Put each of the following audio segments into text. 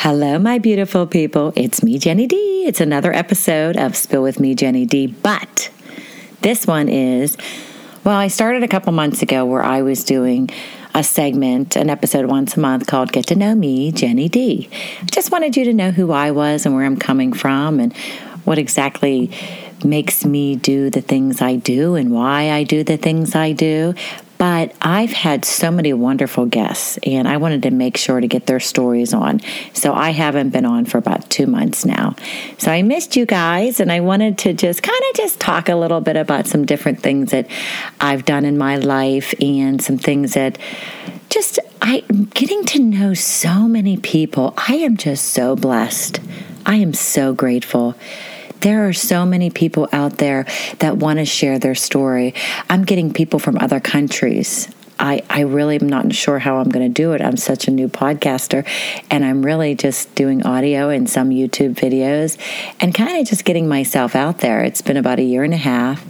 Hello, my beautiful people. It's me, Jenny D. It's another episode of Spill With Me, Jenny D. But this one is, well, I started a couple months ago where I was doing a segment, an episode once a month called Get to Know Me, Jenny D. I just wanted you to know who I was and where I'm coming from and what exactly makes me do the things I do and why I do the things I do. But I've had so many wonderful guests, and I wanted to make sure to get their stories on. So I haven't been on for about 2 months now. So I missed you guys, and I wanted to just kind of just talk a little bit about some different things that I've done in my life and some things that just I'm getting to know so many people. I am just so blessed. I am so grateful. There are so many people out there that want to share their story. I'm getting people from other countries. I really am not sure how I'm going to do it. I'm such a new podcaster, and I'm really just doing audio and some YouTube videos and kind of just getting myself out there. It's been about a year and a half,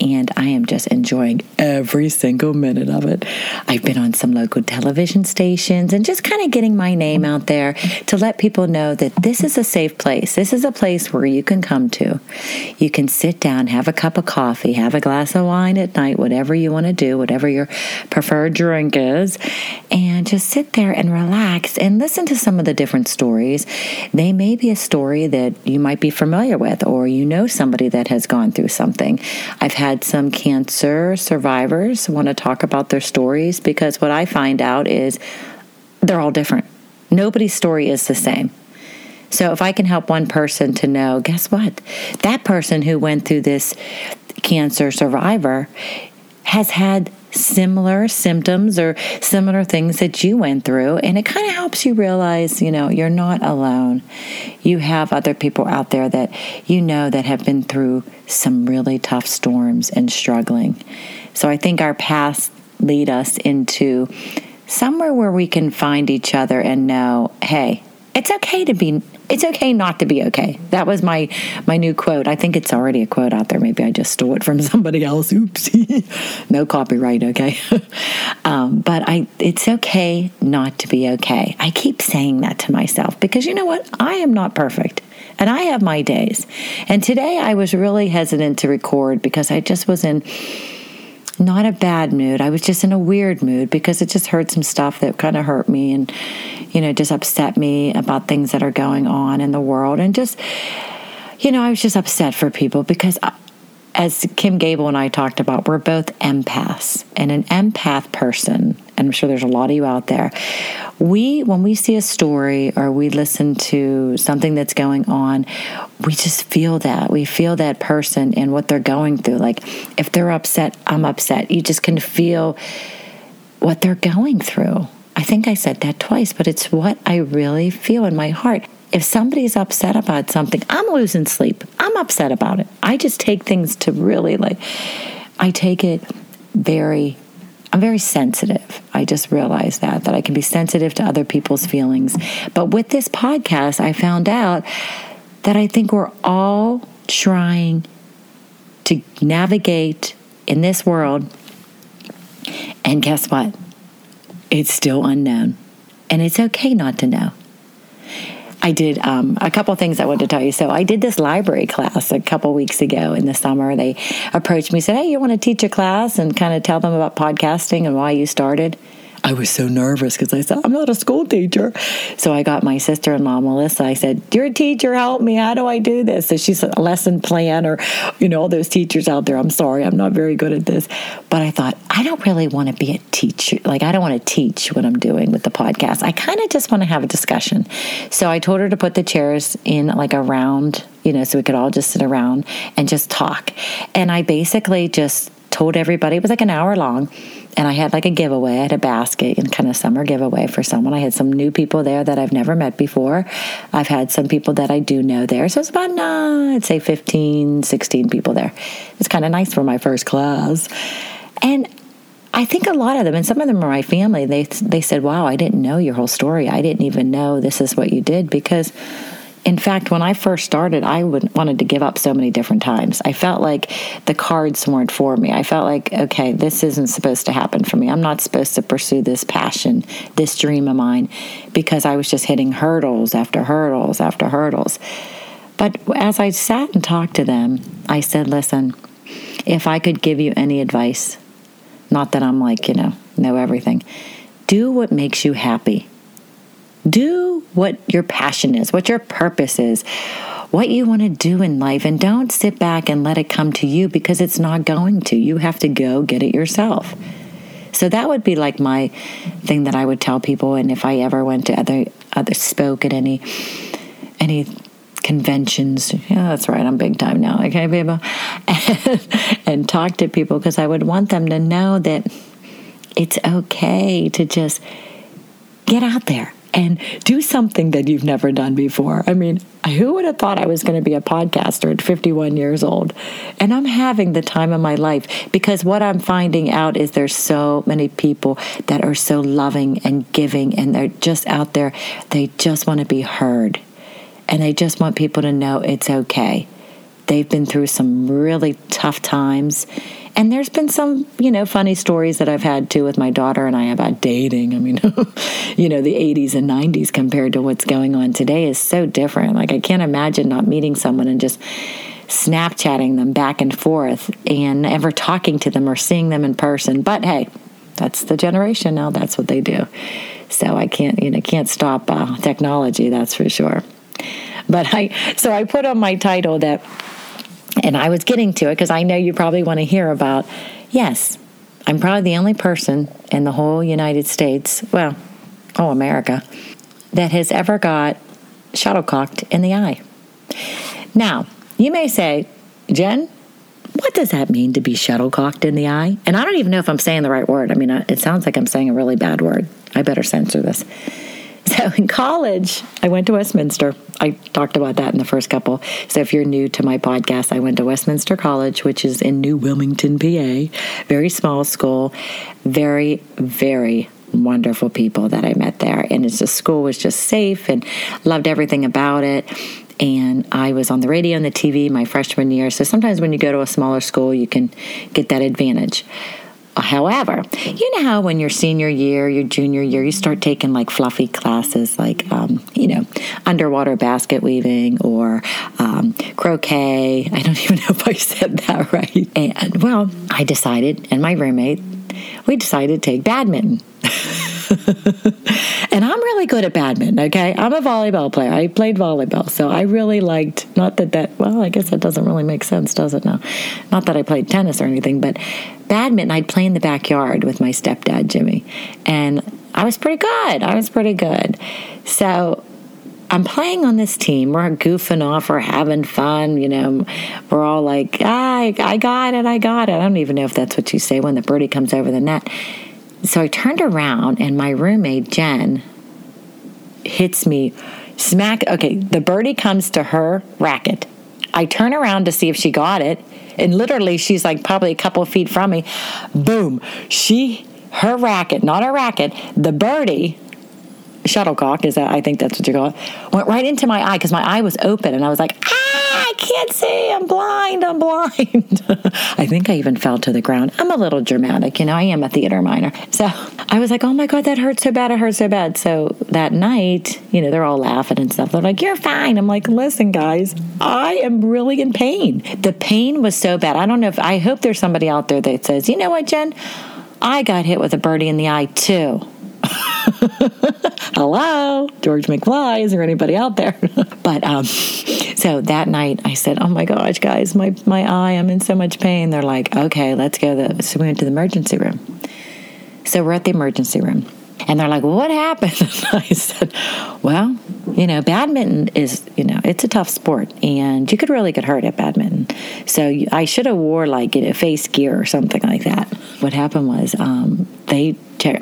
and I am just enjoying every single minute of it. I've been on some local television stations and just kind of getting my name out there to let people know that this is a safe place. This is a place where you can come to. You can sit down, have a cup of coffee, have a glass of wine at night, whatever you want to do, whatever your preferred drink is, and just sit there and relax and listen to some of the different stories. They may be a story that you might be familiar with, or you know somebody that has gone through something. I've had some cancer survivors want to talk about their stories because what I find out is they're all different. Nobody's story is the same. So if I can help one person to know, guess what? That person who went through this cancer survivor has had similar symptoms or similar things that you went through. And it kind of helps you realize, you know, you're not alone. You have other people out there that you know that have been through some really tough storms and struggling. So I think our paths lead us into somewhere where we can find each other and know, hey, it's okay to be, it's okay not to be okay. That was my new quote. I think it's already a quote out there. Maybe I just stole it from somebody else. Oopsie. No copyright, okay? But it's okay not to be okay. I keep saying that to myself because you know what? I am not perfect. And I have my days. And today I was really hesitant to record because I just was in not a bad mood. I was just in a weird mood because I just heard some stuff that kind of hurt me and, you know, just upset me about things that are going on in the world. And just, you know, I was just upset for people because as Kim Gable and I talked about, we're both empaths. And an empath person, and I'm sure there's a lot of you out there, when we see a story or we listen to something that's going on, we just feel that. We feel that person and what they're going through. Like if they're upset, I'm upset. You just can feel what they're going through. I think I said that twice, but it's what I really feel in my heart. If somebody's upset about something, I'm losing sleep. I'm upset about it. I just take things to really like, I take it I'm very sensitive. I just realized that I can be sensitive to other people's feelings. But with this podcast, I found out that I think we're all trying to navigate in this world. And guess what? It's still unknown. And it's okay not to know. I did a couple things I wanted to tell you. So I did this library class a couple weeks ago in the summer. They approached me and said, hey, you want to teach a class and kind of tell them about podcasting and why you started? I was so nervous because I said, I'm not a school teacher. So I got my sister-in-law, Melissa. I said, dear teacher, help me. How do I do this? So she's a lesson plan, or, you know, all those teachers out there. I'm sorry, I'm not very good at this. But I thought, I don't really want to be a teacher. Like, I don't want to teach what I'm doing with the podcast. I kind of just want to have a discussion. So I told her to put the chairs in like a round, you know, so we could all just sit around and just talk. And I basically just told everybody, it was like an hour long, and I had like a giveaway. I had a basket and kind of summer giveaway for someone. I had some new people there that I've never met before. I've had some people that I do know there. So it's about, I'd say 15, 16 people there. It's kind of nice for my first class. And I think a lot of them, and some of them are my family, they said, wow, I didn't know your whole story. I didn't even know this is what you did, because in fact, when I first started, I wanted to give up so many different times. I felt like the cards weren't for me. I felt like, okay, this isn't supposed to happen for me. I'm not supposed to pursue this passion, this dream of mine, because I was just hitting hurdles after hurdles after hurdles. But as I sat and talked to them, I said, listen, if I could give you any advice, not that I'm like, you know everything, do what makes you happy. Do what your passion is, what your purpose is, what you want to do in life, and don't sit back and let it come to you, because it's not going to. You have to go get it yourself. So that would be like my thing that I would tell people, and if I ever went to other spoke at any conventions. Yeah, that's right. I'm big time now. Okay, people? And talk to people, because I would want them to know that it's okay to just get out there and do something that you've never done before. I mean, who would have thought I was going to be a podcaster at 51 years old? And I'm having the time of my life, because what I'm finding out is there's so many people that are so loving and giving, and they're just out there. They just want to be heard, and they just want people to know it's okay. They've been through some really tough times. And there's been some, funny stories that I've had, too, with my daughter and I about dating. I mean, the 80s and 90s compared to what's going on today is so different. Like, I can't imagine not meeting someone and just Snapchatting them back and forth and never talking to them or seeing them in person. But, hey, that's the generation now. That's what they do. So I can't stop technology, that's for sure. But I put on my title that, and I was getting to it because I know you probably want to hear about, yes, I'm probably the only person in the whole United States, America, that has ever got shuttlecocked in the eye. Now, you may say, Jen, what does that mean to be shuttlecocked in the eye? And I don't even know if I'm saying the right word. I mean, it sounds like I'm saying a really bad word. I better censor this. So in college, I went to Westminster. I talked about that in the first couple. So if you're new to my podcast, I went to Westminster College, which is in New Wilmington, PA. Very small school. Very, very wonderful people that I met there. And it's just, school was just safe, and loved everything about it. And I was on the radio and the TV my freshman year. So sometimes when you go to a smaller school, you can get that advantage. However, you know how when your senior year, your junior year, you start taking like fluffy classes like, underwater basket weaving or croquet. I don't even know if I said that right. And, I decided, and my roommate, we decided to take badminton. And I'm really good at badminton, okay? I'm a volleyball player. I played volleyball, so I really liked, I guess that doesn't really make sense, does it now? Not that I played tennis or anything, but badminton, I'd play in the backyard with my stepdad, Jimmy, and I was pretty good. So I'm playing on this team. We're goofing off. We're having fun. We're all like, I got it. I don't even know if that's what you say when the birdie comes over the net. So I turned around, and my roommate, Jen, hits me smack. Okay, the birdie comes to her racket. I turn around to see if she got it, and literally she's like probably a couple feet from me. Boom. The birdie, shuttlecock, I think that's what you call it, went right into my eye because my eye was open, and I was like, I can't see. I'm blind. I think I even fell to the ground. I'm a little dramatic. I am a theater minor. So I was like, oh my God, that hurt so bad. So that night, they're all laughing and stuff. They're like, you're fine. I'm like, listen, guys, I am really in pain. The pain was so bad. I don't know I hope there's somebody out there that says, you know what, Jen? I got hit with a birdie in the eye too. Hello, George McFly, is there anybody out there? But so that night I said, oh my gosh, guys, my eye, I'm in so much pain. They're like, okay, let's go. So we went to the emergency room. So we're at the emergency room. And they're like, well, what happened? And I said, well, badminton is, it's a tough sport. And you could really get hurt at badminton. So I should have wore face gear or something like that. What happened was they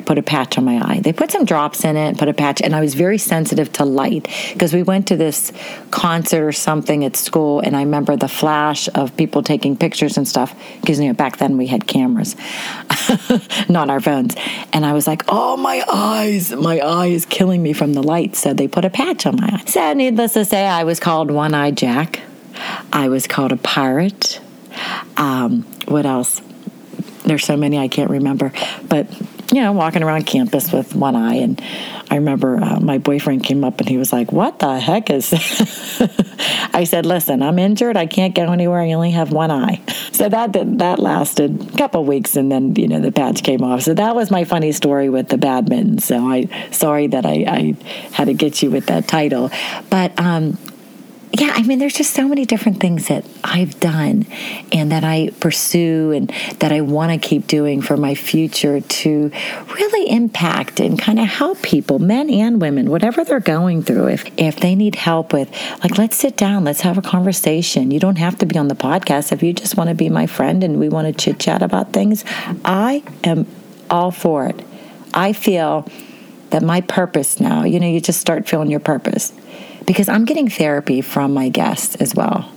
put a patch on my eye. They put some drops in it, put a patch. And I was very sensitive to light because we went to this concert or something at school. And I remember the flash of people taking pictures and stuff because, back then we had cameras, not our phones. And I was like, oh, my eye is killing me from the light. So they put a patch on my eye. So needless to say, I was called One-Eyed Jack. I was called a pirate. What else? There's so many I can't remember. But, walking around campus with one eye. And I remember my boyfriend came up and he was like, what the heck is this? I said, listen, I'm injured. I can't go anywhere. I only have one eye. So that lasted a couple of weeks, and then, the patch came off. So that was my funny story with the badminton. So sorry that I had to get you with that title. But, there's just so many different things that I've done and that I pursue and that I want to keep doing for my future to really impact and kind of help people, men and women, whatever they're going through. If they need help with, let's sit down, let's have a conversation. You don't have to be on the podcast. If you just want to be my friend and we want to chit-chat about things, I am all for it. I feel that my purpose now, you just start feeling your purpose. Because I'm getting therapy from my guests as well.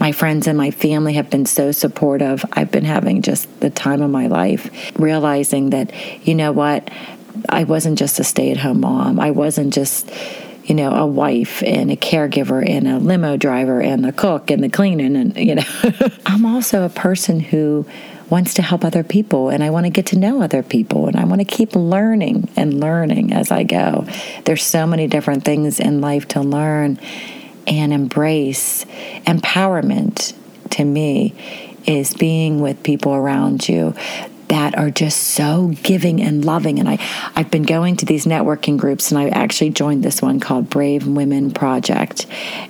My friends and my family have been so supportive. I've been having just the time of my life, realizing that, I wasn't just a stay-at-home mom. I wasn't just, a wife and a caregiver and a limo driver and a cook and the cleaning and, I'm also a person who wants to help other people, and I want to get to know other people, and I want to keep learning and learning as I go. There's so many different things in life to learn and embrace. Empowerment to me is being with people around you that are just so giving and loving. And I've been going to these networking groups, and I actually joined this one called Brave Women Project.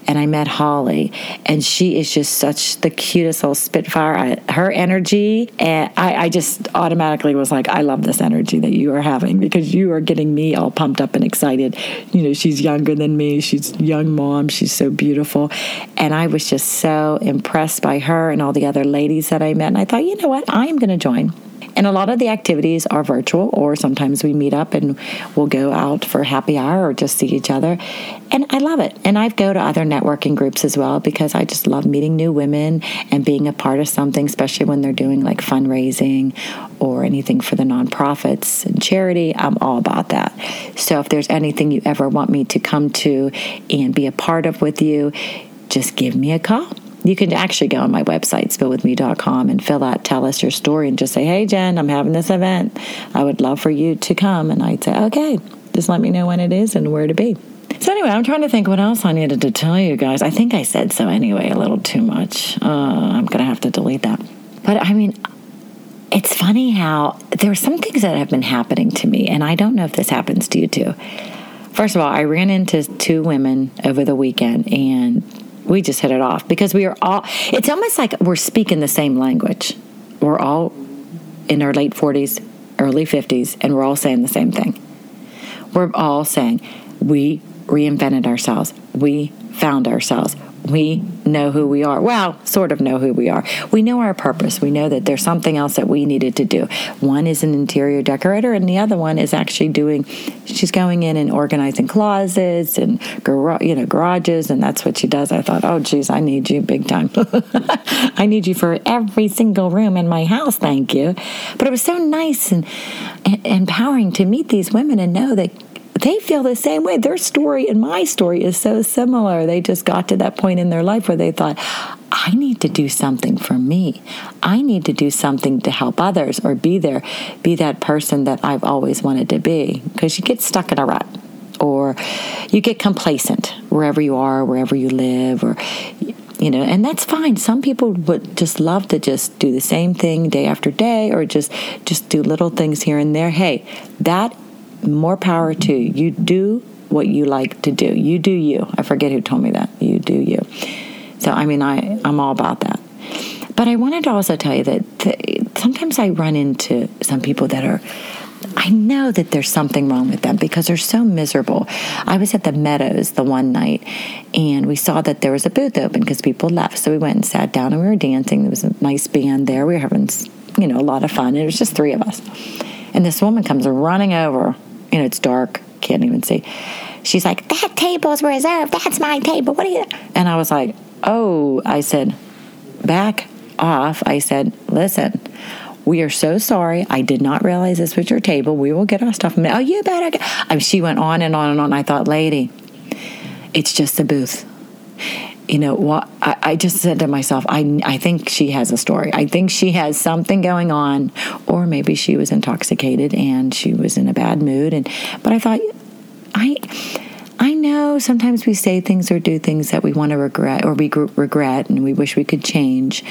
And I met Holly, and she is just such the cutest little spitfire. Her energy, and I just automatically was like, I love this energy that you are having because you are getting me all pumped up and excited. She's younger than me. She's a young mom. She's so beautiful. And I was just so impressed by her and all the other ladies that I met. And I thought, you know what? I am going to join. And a lot of the activities are virtual, or sometimes we meet up and we'll go out for happy hour or just see each other. And I love it. And I go to other networking groups as well because I just love meeting new women and being a part of something, especially when they're doing fundraising or anything for the nonprofits and charity. I'm all about that. So if there's anything you ever want me to come to and be a part of with you, just give me a call. You can actually go on my website, spillwithme.com, and tell us your story and just say, hey, Jen, I'm having this event. I would love for you to come. And I'd say, okay, just let me know when it is and where to be. So anyway, I'm trying to think what else I needed to tell you guys. I think I said so anyway, a little too much. I'm going to have to delete that. But it's funny how there are some things that have been happening to me, and I don't know if this happens to you too. First of all, I ran into two women over the weekend, and we just hit it off because we are all, it's almost like we're speaking the same language. We're all in our late 40s, early 50s, and we're all saying the same thing. We're all saying, we reinvented ourselves. We found ourselves. We know who we are. Well, sort of know who we are. We know our purpose. We know that there's something else that we needed to do. One is an interior decorator, and the other one is actually she's going in and organizing closets and garages, and that's what she does. I thought, oh, geez, I need you big time. I need you for every single room in my house, thank you. But it was so nice and empowering to meet these women and know that they feel the same way. Their story and my story is so similar. They just got to that point in their life where they thought, I need to do something for me. I need to do something to help others or be that person that I've always wanted to be. Because you get stuck in a rut, or you get complacent wherever you are, wherever you live, or and that's fine. Some people would just love to just do the same thing day after day, or just do little things here and there. Hey, that more power to you. You do what you like to do. You do you. I forget who told me that. You do you. So, I mean, I'm all about that. But I wanted to also tell you that sometimes I run into some people that are, I know that there's something wrong with them because they're so miserable. I was at the Meadows the one night, and we saw that there was a booth open because people left. So we went and sat down, and we were dancing. There was a nice band there. We were having, you know, a lot of fun. It was just three of us. And this woman comes running over. You know, it's dark. Can't even see. She's like, that table's reserved. That's my table. What are you? And I was like, oh, I said, back off. I said, listen, we are so sorry. I did not realize this was your table. We will get our stuff. Oh, you better get. She went on and on and on. I thought, lady, it's just a booth. You know what? I just said to myself, I think she has a story. I think she has something going on, or maybe she was intoxicated and she was in a bad mood. But I thought, I know sometimes we say things or do things that we want to regret, or we regret and we wish we could change.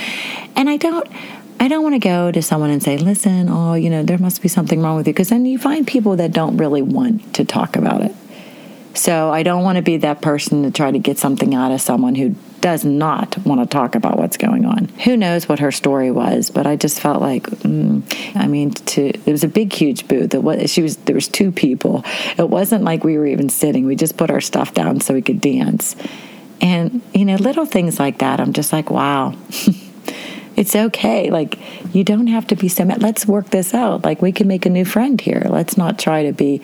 And I don't want to go to someone and say, listen, oh, you know, there must be something wrong with you. Because then you find people that don't really want to talk about it. So I don't want to be that person to try to get something out of someone who does not want to talk about what's going on. Who knows what her story was, but I just felt like, it was a big, huge booth. There was two people. It wasn't like we were even sitting. We just put our stuff down so we could dance. And, you know, little things like that, I'm just like, wow. It's okay. Like, you don't have to be so mad. Let's work this out. Like, we can make a new friend here. Let's not try to be,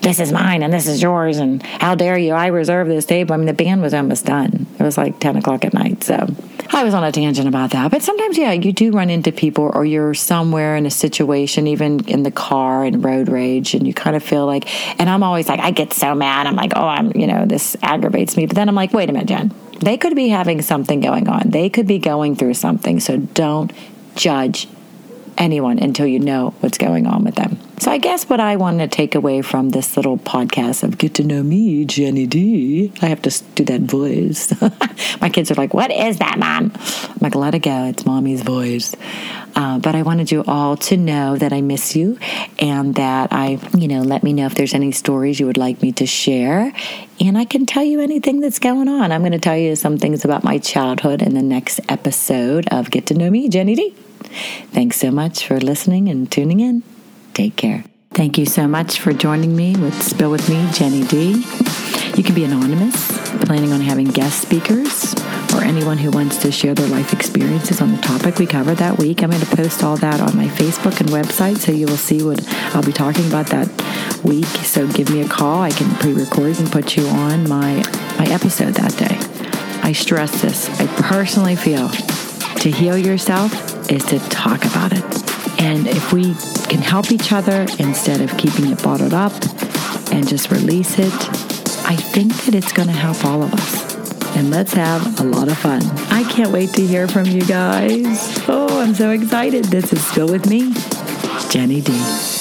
this is mine and this is yours and how dare you, I reserve this table. I mean, the band was almost done. It was like 10 o'clock at night. So I was on a tangent about that. But sometimes, yeah, you do run into people, or you're somewhere in a situation, even in the car, and road rage, and you kind of feel like, and I'm always like, I get so mad. I'm like, oh, this aggravates me. But then I'm like, wait a minute, Jen. They could be having something going on. They could be going through something. So don't judge anyone until you know what's going on with them. So I guess what I want to take away from this little podcast of Get to Know Me, Jenny D. I have to do that voice. My kids are like, what is that, Mom? I'm like, let it go. It's Mommy's voice. But I wanted you all to know that I miss you, and that let me know if there's any stories you would like me to share. And I can tell you anything that's going on. I'm going to tell you some things about my childhood in the next episode of Get to Know Me, Jenny D. Thanks so much for listening and tuning in. Take care. Thank you so much for joining me with Spill With Me, Jenny D. You can be anonymous, planning on having guest speakers, or anyone who wants to share their life experiences on the topic we covered that week. I'm going to post all that on my Facebook and website, so you will see what I'll be talking about that week. So give me a call. I can pre-record and put you on my episode that day. I stress this. I personally feel to heal yourself is to talk about it. And if we can help each other instead of keeping it bottled up and just release it, I think that it's going to help all of us. And let's have a lot of fun. I can't wait to hear from you guys. Oh, I'm so excited. This is Spill With Me, Jenny D.